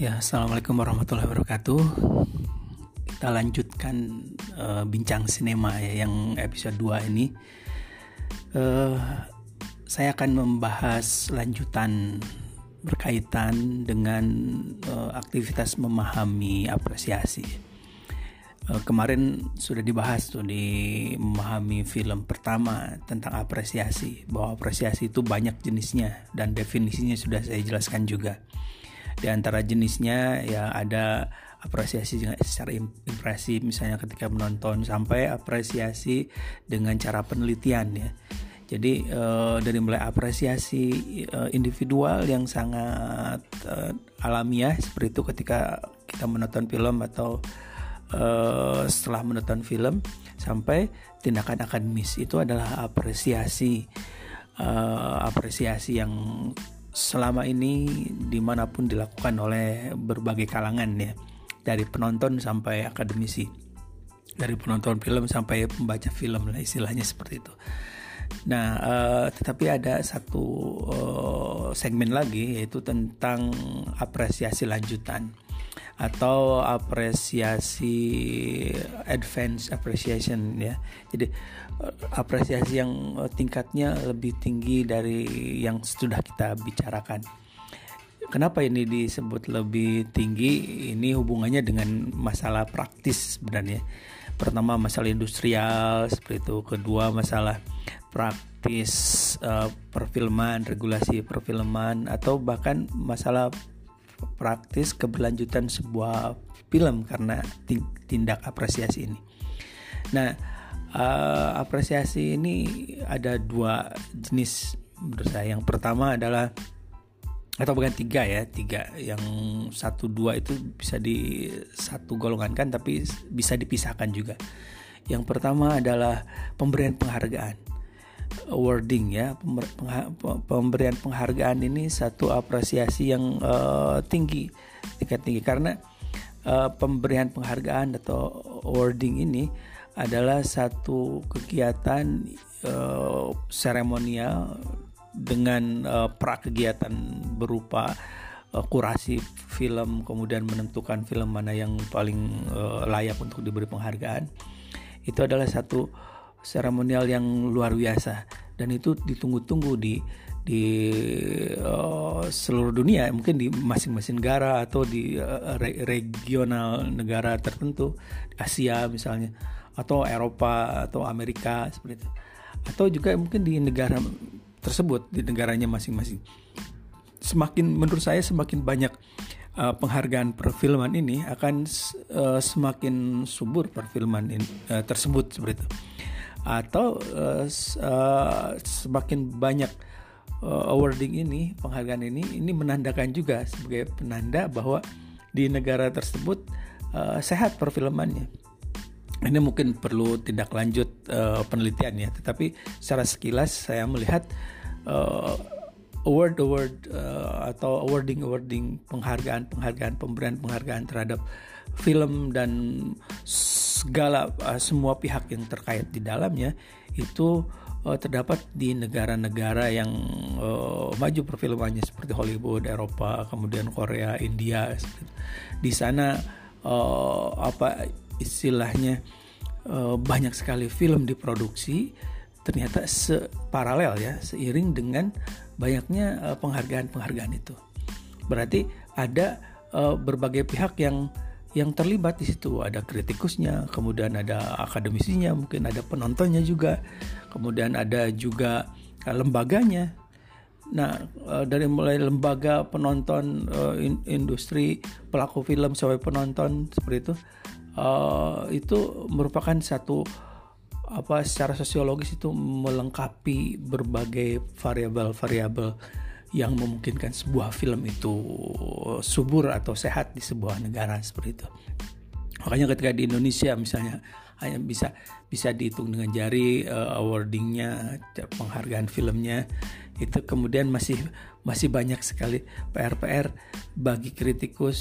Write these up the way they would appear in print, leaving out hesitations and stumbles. Ya, assalamualaikum warahmatullahi wabarakatuh. Kita lanjutkan bincang sinema ya, yang episode 2 ini. Saya akan membahas lanjutan berkaitan dengan aktivitas memahami apresiasi. Kemarin sudah dibahas tuh di memahami film pertama tentang apresiasi, bahwa apresiasi itu banyak jenisnya dan definisinya sudah saya jelaskan juga. Di antara jenisnya ya ada apresiasi secara impresi, misalnya ketika menonton, sampai apresiasi dengan cara penelitian ya. Jadi dari mulai apresiasi individual yang sangat alamiah seperti itu ketika kita menonton film atau setelah menonton film, sampai tindakan akademis itu adalah apresiasi yang selama ini dimanapun dilakukan oleh berbagai kalangan ya, dari penonton sampai akademisi, dari penonton film sampai pembaca film lah, istilahnya seperti itu. Nah, tetapi ada satu segmen lagi, yaitu tentang apresiasi lanjutan atau apresiasi advanced appreciation ya. Jadi apresiasi yang tingkatnya lebih tinggi dari yang sudah kita bicarakan. Kenapa ini disebut lebih tinggi? Ini hubungannya dengan masalah praktis sebenarnya. Pertama masalah industrial seperti itu, kedua masalah praktis perfilman, regulasi perfilman, atau bahkan masalah praktis keberlanjutan sebuah film karena tindak apresiasi ini. Nah, apresiasi ini ada dua jenis menurut saya. Yang pertama adalah, atau bukan, tiga, yang 1, 2 itu bisa di satu golongankan tapi bisa dipisahkan juga. Yang pertama adalah pemberian penghargaan, awarding ya. Pemberian penghargaan ini satu apresiasi yang tinggi, tingkat tinggi, karena pemberian penghargaan atau awarding ini adalah satu kegiatan seremonial dengan prakegiatan berupa kurasi film, kemudian menentukan film mana yang paling layak untuk diberi penghargaan. Itu adalah satu seremonial yang luar biasa dan itu ditunggu-tunggu di seluruh dunia, mungkin di masing-masing negara atau di regional negara tertentu, Asia misalnya, atau Eropa atau Amerika seperti itu, atau juga mungkin di negara tersebut, di negaranya masing-masing. Semakin, menurut saya, semakin banyak penghargaan perfilman ini akan semakin subur perfilman ini, tersebut seperti itu, atau semakin banyak awarding ini, penghargaan ini menandakan juga, sebagai penanda bahwa di negara tersebut sehat perfilmannya. Ini mungkin perlu tindak lanjut penelitian ya, tetapi secara sekilas saya melihat award atau awarding penghargaan, pemberian penghargaan terhadap film dan segala semua pihak yang terkait di dalamnya itu terdapat di negara-negara yang maju perfilmannya, seperti Hollywood, Eropa, kemudian Korea, India. Di sana banyak sekali film diproduksi, ternyata separalel ya, seiring dengan banyaknya penghargaan-penghargaan itu. Berarti ada berbagai pihak yang terlibat di situ. Ada kritikusnya, kemudian ada akademisinya, mungkin ada penontonnya juga, kemudian ada juga lembaganya. Nah, dari mulai lembaga, penonton, industri, pelaku film, sampai penonton seperti itu merupakan satu secara sosiologis itu melengkapi berbagai variabel-variabel yang memungkinkan sebuah film itu subur atau sehat di sebuah negara seperti itu. Makanya ketika di Indonesia misalnya hanya bisa dihitung dengan jari awardingnya, penghargaan filmnya itu, kemudian masih banyak sekali PR bagi kritikus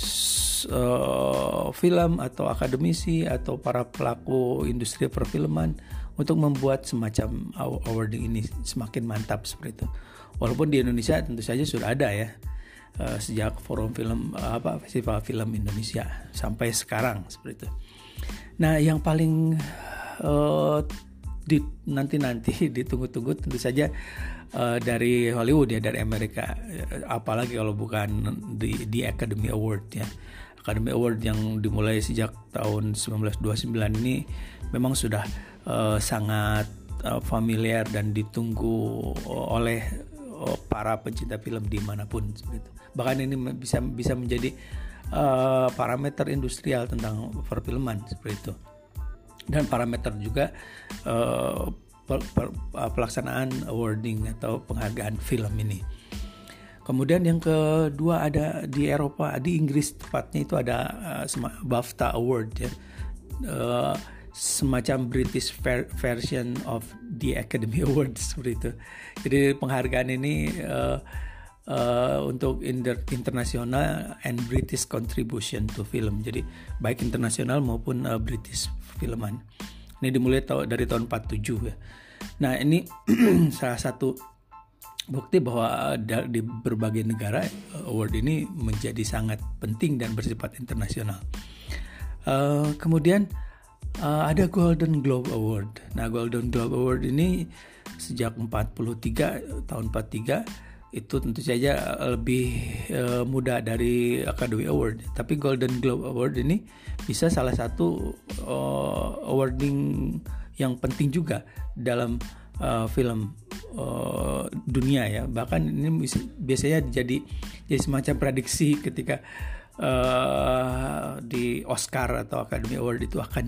film atau akademisi atau para pelaku industri perfilman untuk membuat semacam awarding ini semakin mantap seperti itu. Walaupun di Indonesia tentu saja sudah ada ya, sejak forum film festival film Indonesia sampai sekarang seperti itu. Nah, yang paling nanti ditunggu-tunggu tentu saja dari Hollywood ya, dari Amerika, apalagi kalau bukan di Academy Award ya. Academy Award yang dimulai sejak tahun 1929 ini memang sudah sangat familiar dan ditunggu oleh para pecinta film dimanapun seperti itu. Bahkan ini bisa menjadi parameter industrial tentang perfilman seperti itu, dan parameter juga pelaksanaan awarding atau penghargaan film ini. Kemudian yang kedua ada di Eropa, di Inggris tepatnya, itu ada BAFTA Award ya, semacam British version of the Academy Awards seperti itu. Jadi penghargaan ini untuk international and British contribution to film. Jadi baik internasional maupun British filman. Ini dimulai dari tahun 47 ya. Nah, ini salah satu bukti bahwa di berbagai negara award ini menjadi sangat penting dan bersifat internasional. Kemudian ada Golden Globe Award. Nah, Golden Globe Award ini sejak 43 itu tentu saja lebih muda dari Academy Award, tapi Golden Globe Award ini bisa salah satu awarding yang penting juga dalam film dunia ya. Bahkan ini biasanya jadi semacam prediksi ketika di Oscar atau Academy Award itu akan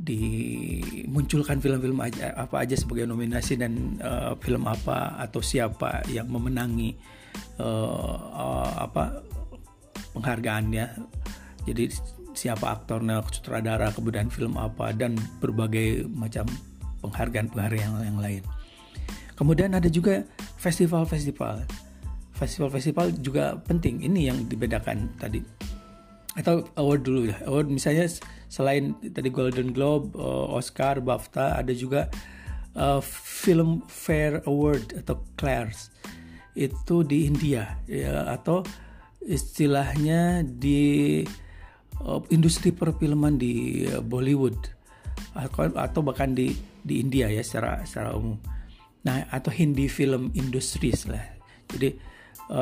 dimunculkan film-film apa aja sebagai nominasi dan film apa atau siapa yang memenangi penghargaannya. Jadi siapa aktornya, sutradara, kemudian film apa, dan berbagai macam penghargaan-penghargaan yang lain. Kemudian ada juga festival-festival. Festival-festival juga penting. Ini yang dibedakan tadi. Atau award dulu ya. Award misalnya selain tadi Golden Globe, Oscar, BAFTA, ada juga Film Fair Award atau CLAIRS. Itu di India ya, atau istilahnya di industri perfilman di Bollywood atau bahkan di India ya secara umum. Nah, atau Hindi Film Industries lah. Jadi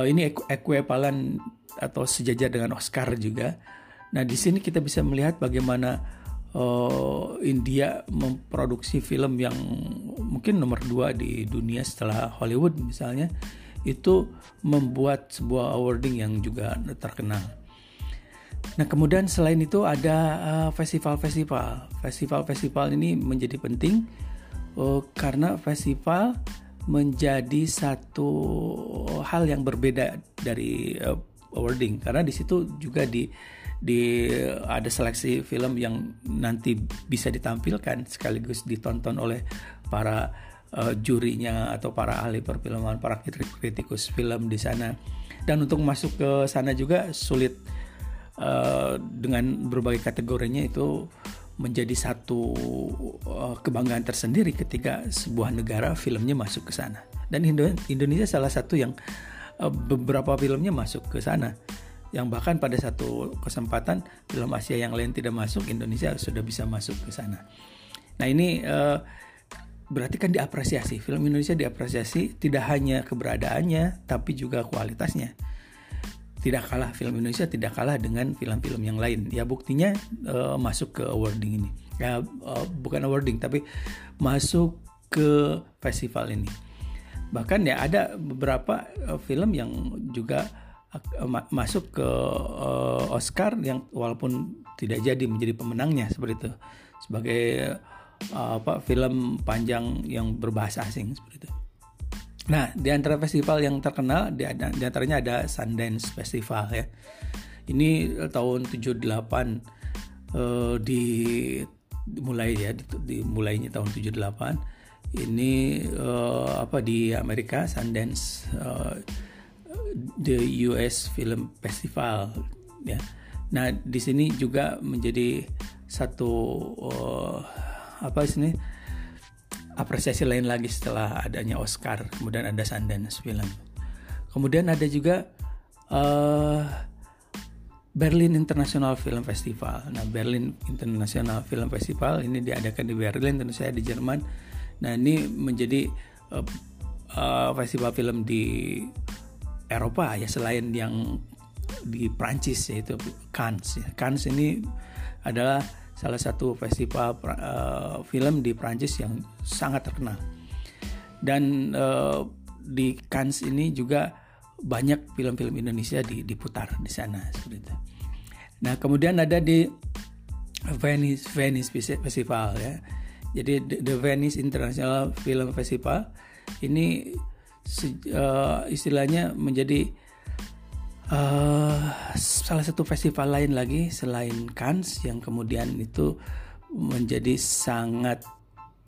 ini ekuivalan atau sejajar dengan Oscar juga. Nah, di sini kita bisa melihat bagaimana India memproduksi film yang mungkin nomor 2 di dunia setelah Hollywood misalnya, itu membuat sebuah awarding yang juga terkenal. Nah, kemudian selain itu ada festival-festival. Festival-festival ini menjadi penting karena festival menjadi satu hal yang berbeda dari awarding, karena di situ juga di ada seleksi film yang nanti bisa ditampilkan sekaligus ditonton oleh para jurinya atau para ahli perfilman, para kritikus film di sana. Dan untuk masuk ke sana juga sulit, dengan berbagai kategorinya itu menjadi satu kebanggaan tersendiri ketika sebuah negara filmnya masuk ke sana. Dan Indonesia salah satu yang beberapa filmnya masuk ke sana, yang bahkan pada satu kesempatan film Asia yang lain tidak masuk, Indonesia sudah bisa masuk ke sana. Nah, ini berarti kan diapresiasi, film Indonesia diapresiasi tidak hanya keberadaannya tapi juga kualitasnya. Tidak kalah, film Indonesia tidak kalah dengan film-film yang lain ya, buktinya masuk ke awarding ini ya, bukan awarding tapi masuk ke festival ini. Bahkan ya ada beberapa film yang juga masuk ke Oscar yang walaupun tidak jadi menjadi pemenangnya seperti itu, sebagai film panjang yang berbahasa asing seperti itu. Nah, di antara festival yang terkenal di antaranya ada Sundance Festival ya. Ini tahun 78 dimulainya tahun 78. Ini di Amerika, Sundance the US Film Festival ya. Nah, di sini juga menjadi satu apresiasi lain lagi setelah adanya Oscar, kemudian ada Sundance Film. Kemudian ada juga Berlin International Film Festival. Nah, Berlin International Film Festival ini diadakan di Berlin, tentu saja di Jerman. Nah, ini menjadi festival film di Eropa ya, selain yang di Prancis yaitu Cannes. Cannes ini adalah salah satu festival film di Prancis yang sangat terkenal. Dan di Cannes ini juga banyak film-film Indonesia diputar di sana seperti itu. Nah, kemudian ada di Venice Festival ya. Jadi the Venice International Film Festival ini istilahnya menjadi salah satu festival lain lagi selain Cannes yang kemudian itu menjadi sangat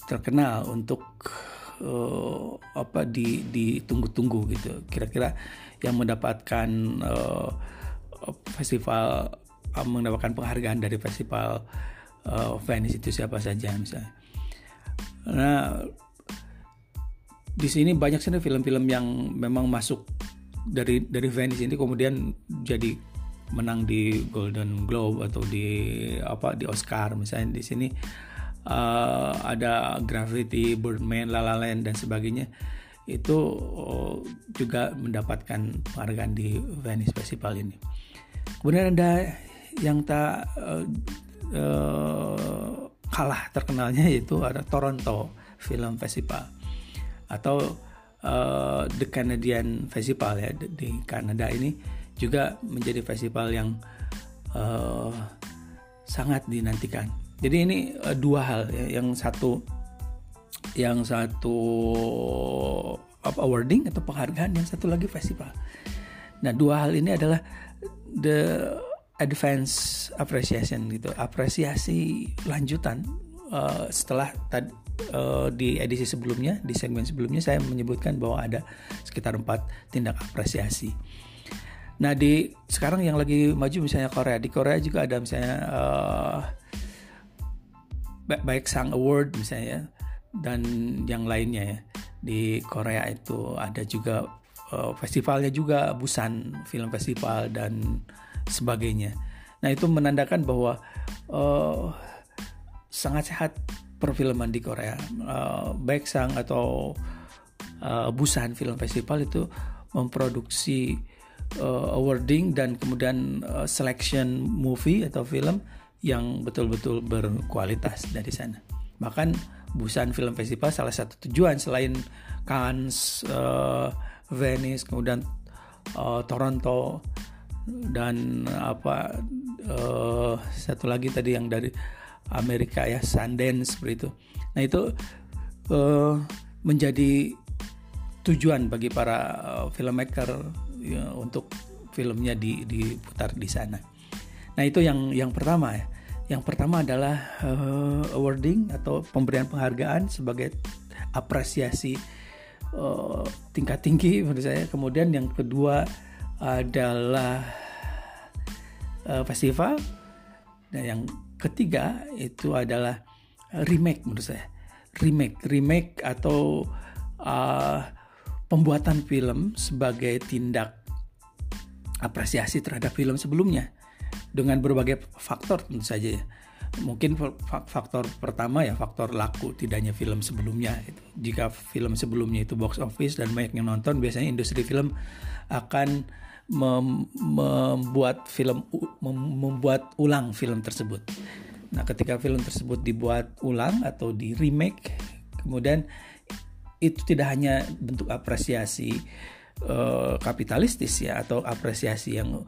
terkenal untuk ditunggu-tunggu gitu. Kira-kira yang mendapatkan festival mendapatkan penghargaan dari festival Venice itu siapa saja misalnya. Nah, di sini banyak sekali film-film yang memang masuk dari Venice ini kemudian jadi menang di Golden Globe atau di Oscar misalnya. Di sini ada Gravity, Birdman, La La Land dan sebagainya itu juga mendapatkan penghargaan di Venice Festival ini. Kemudian ada yang tak kalah terkenalnya yaitu ada Toronto Film Festival atau The Canadian Festival ya, di Kanada ini juga menjadi festival yang sangat dinantikan. Jadi ini dua hal ya, yang satu awarding atau penghargaan, yang satu lagi festival. Nah, dua hal ini adalah the advance appreciation gitu, apresiasi lanjutan. Setelah di edisi sebelumnya, di segmen sebelumnya saya menyebutkan bahwa ada sekitar 4 tindak apresiasi. Nah, di sekarang yang lagi maju misalnya Korea. Di Korea juga ada misalnya Baeksang Award misalnya dan yang lainnya ya. Di Korea itu ada juga festivalnya juga Busan Film Festival dan sebagainya. Nah, itu menandakan bahwa sangat sehat perfilman di Korea. Baeksang atau Busan Film Festival itu memproduksi awarding dan kemudian selection movie atau film yang betul-betul berkualitas dari sana. Bahkan Busan Film Festival salah satu tujuan selain Cannes, Venice, kemudian Toronto dan satu lagi tadi yang dari Amerika ya, Sundance seperti itu. Nah, itu menjadi tujuan bagi para filmmaker ya, untuk filmnya diputar di sana. Nah, itu yang pertama ya. Yang pertama adalah awarding atau pemberian penghargaan sebagai apresiasi tingkat tinggi menurut saya. Kemudian yang kedua adalah festival. Dan yang ketiga itu adalah remake menurut saya. Remake atau pembuatan film sebagai tindak apresiasi terhadap film sebelumnya, dengan berbagai faktor tentu saja ya. Mungkin faktor pertama ya faktor laku tidaknya film sebelumnya itu. Jika film sebelumnya itu box office dan banyak yang nonton, biasanya industri film akan membuat ulang film tersebut. Nah, ketika film tersebut dibuat ulang atau di remake, kemudian itu tidak hanya bentuk apresiasi kapitalistis ya atau apresiasi yang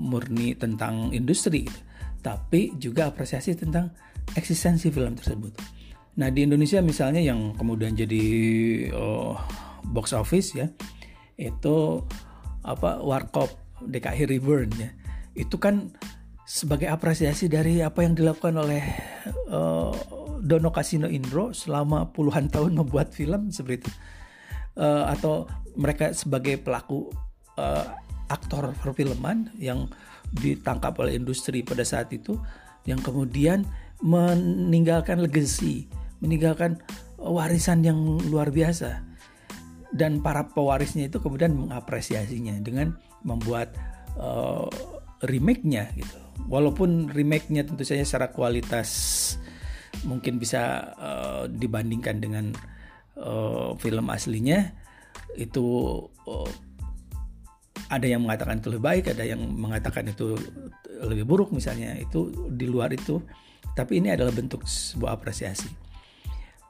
murni tentang industri, tapi juga apresiasi tentang eksistensi film tersebut. Nah, di Indonesia misalnya yang kemudian jadi box office ya, itu Warkop DKI Reborn ya. Itu kan sebagai apresiasi dari apa yang dilakukan oleh Dono Kasino Indro selama puluhan tahun membuat film seperti itu. Atau mereka sebagai pelaku aktor perfilman yang ditangkap oleh industri pada saat itu, yang kemudian meninggalkan legacy, meninggalkan warisan yang luar biasa. dan para pewarisnya itu kemudian mengapresiasinya dengan membuat remake-nya gitu. Walaupun remake-nya tentu saja secara kualitas mungkin bisa dibandingkan dengan film aslinya, itu ada yang mengatakan itu lebih baik, ada yang mengatakan itu lebih buruk misalnya, itu di luar itu. Tapi ini adalah bentuk sebuah apresiasi.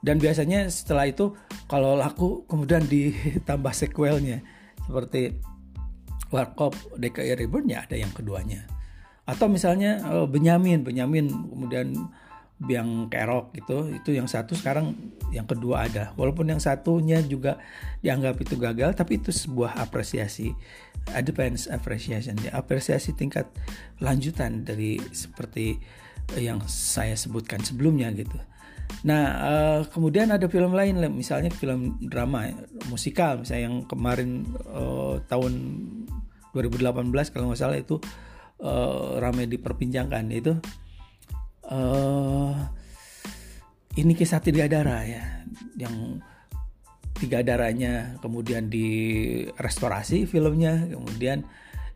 Dan biasanya setelah itu kalau laku kemudian ditambah sequelnya, seperti Warkop DKI Reborn ya ada yang keduanya, atau misalnya Benyamin kemudian Biang Kerok gitu, itu yang satu sekarang yang kedua ada, walaupun yang satunya juga dianggap itu gagal, tapi itu sebuah apresiasi, advance appreciation, apresiasi tingkat lanjutan dari seperti yang saya sebutkan sebelumnya gitu. Nah, kemudian ada film lain, misalnya film drama, musikal, misalnya yang kemarin tahun 2018 kalau nggak salah itu ramai diperbincangkan, yaitu ini kisah Tiga Dara ya, yang Tiga Daranya kemudian direstorasi filmnya, kemudian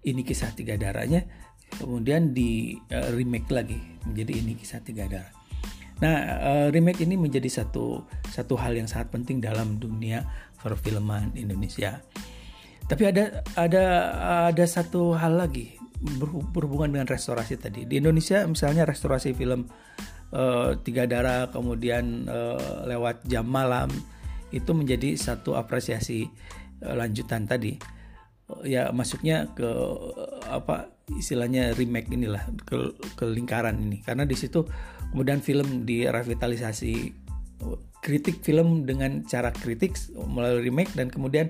ini kisah Tiga Daranya, kemudian di remake lagi menjadi ini kisah Tiga Dara. Nah, remake ini menjadi satu hal yang sangat penting dalam dunia perfilman Indonesia. Tapi ada satu hal lagi berhubungan dengan restorasi tadi. Di Indonesia misalnya restorasi film Tiga Dara kemudian lewat Jam Malam itu menjadi satu apresiasi lanjutan tadi. Ya masuknya ke apa istilahnya remake inilah, ke lingkaran ini, karena di situ kemudian film direvitalisasi, kritik film dengan cara kritik melalui remake, dan kemudian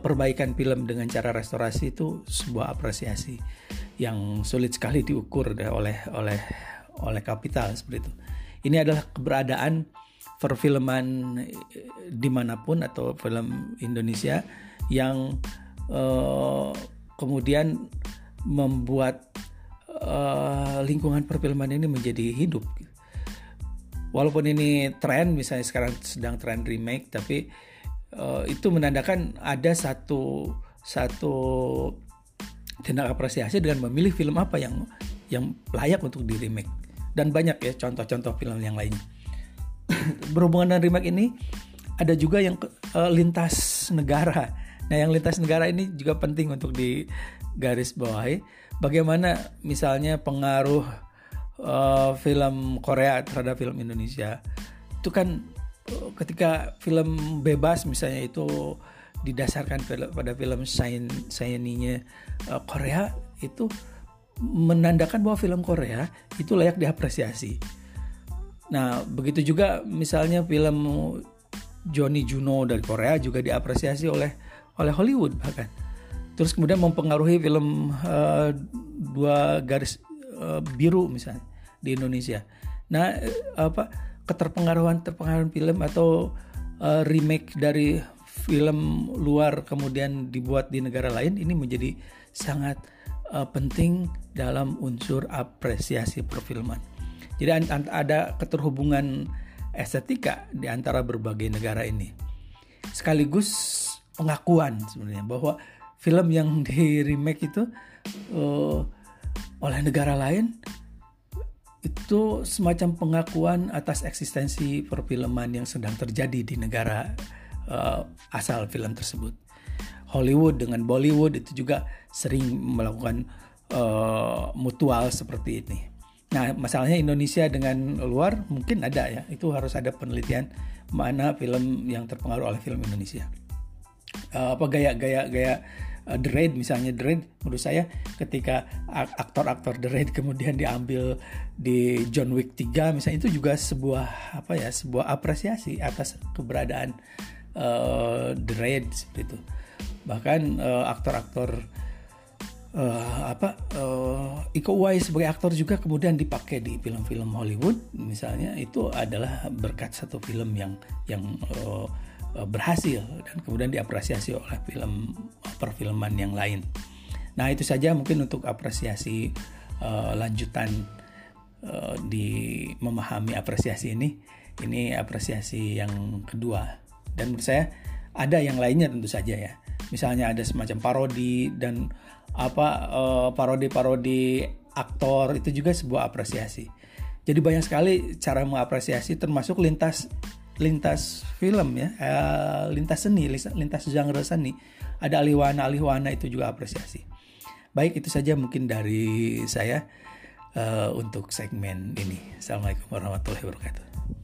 perbaikan film dengan cara restorasi. Itu sebuah apresiasi yang sulit sekali diukur oleh kapital seperti itu. Ini adalah keberadaan perfilman dimanapun atau film Indonesia yang kemudian membuat lingkungan perfilman ini menjadi hidup. Walaupun ini tren, misalnya sekarang sedang tren remake, tapi itu menandakan ada satu tindak apresiasi dengan memilih film apa yang layak untuk di remake. Dan banyak ya contoh-contoh film yang lain. Berhubungan dengan remake ini ada juga yang lintas negara. Nah, yang lintas negara ini juga penting untuk digarisbawahi. Bagaimana misalnya pengaruh film Korea terhadap film Indonesia. Itu kan ketika film Bebas misalnya itu didasarkan pada film Saininya Korea, itu menandakan bahwa film Korea itu layak diapresiasi. Nah, begitu juga misalnya film Johnny Juno dari Korea juga diapresiasi oleh Hollywood bahkan. Terus kemudian mempengaruhi film Dua Garis Biru misalnya di Indonesia. Nah, keterpengaruhan film atau remake dari film luar kemudian dibuat di negara lain ini menjadi sangat penting dalam unsur apresiasi perfilman. Jadi ada keterhubungan estetika di antara berbagai negara ini. Sekaligus pengakuan sebenarnya bahwa film yang di remake itu oleh negara lain itu semacam pengakuan atas eksistensi perfilman yang sedang terjadi di negara asal film tersebut. Hollywood dengan Bollywood itu juga sering melakukan mutual seperti ini. Nah, masalahnya Indonesia dengan luar mungkin ada ya, itu harus ada penelitian mana film yang terpengaruh oleh film Indonesia. Gaya The Raid misalnya. The Raid menurut saya ketika aktor-aktor The Raid kemudian diambil di John Wick 3 misalnya, itu juga sebuah apresiasi atas keberadaan The Raid seperti itu. Bahkan aktor-aktor Iko Uwais sebagai aktor juga kemudian dipakai di film-film Hollywood misalnya, itu adalah berkat satu film yang berhasil dan kemudian diapresiasi oleh film perfilman yang lain. Nah, itu saja mungkin untuk apresiasi lanjutan di memahami apresiasi ini. Ini apresiasi yang kedua, dan menurut saya Ada yang lainnya tentu saja ya. Misalnya ada semacam parodi dan parodi-parodi aktor, itu juga sebuah apresiasi. Jadi banyak sekali cara mengapresiasi, termasuk lintas film ya, lintas seni, lintas genre seni. Ada aliwana-aliwana, itu juga apresiasi. Baik, itu saja mungkin dari saya untuk segmen ini. Assalamualaikum warahmatullahi wabarakatuh.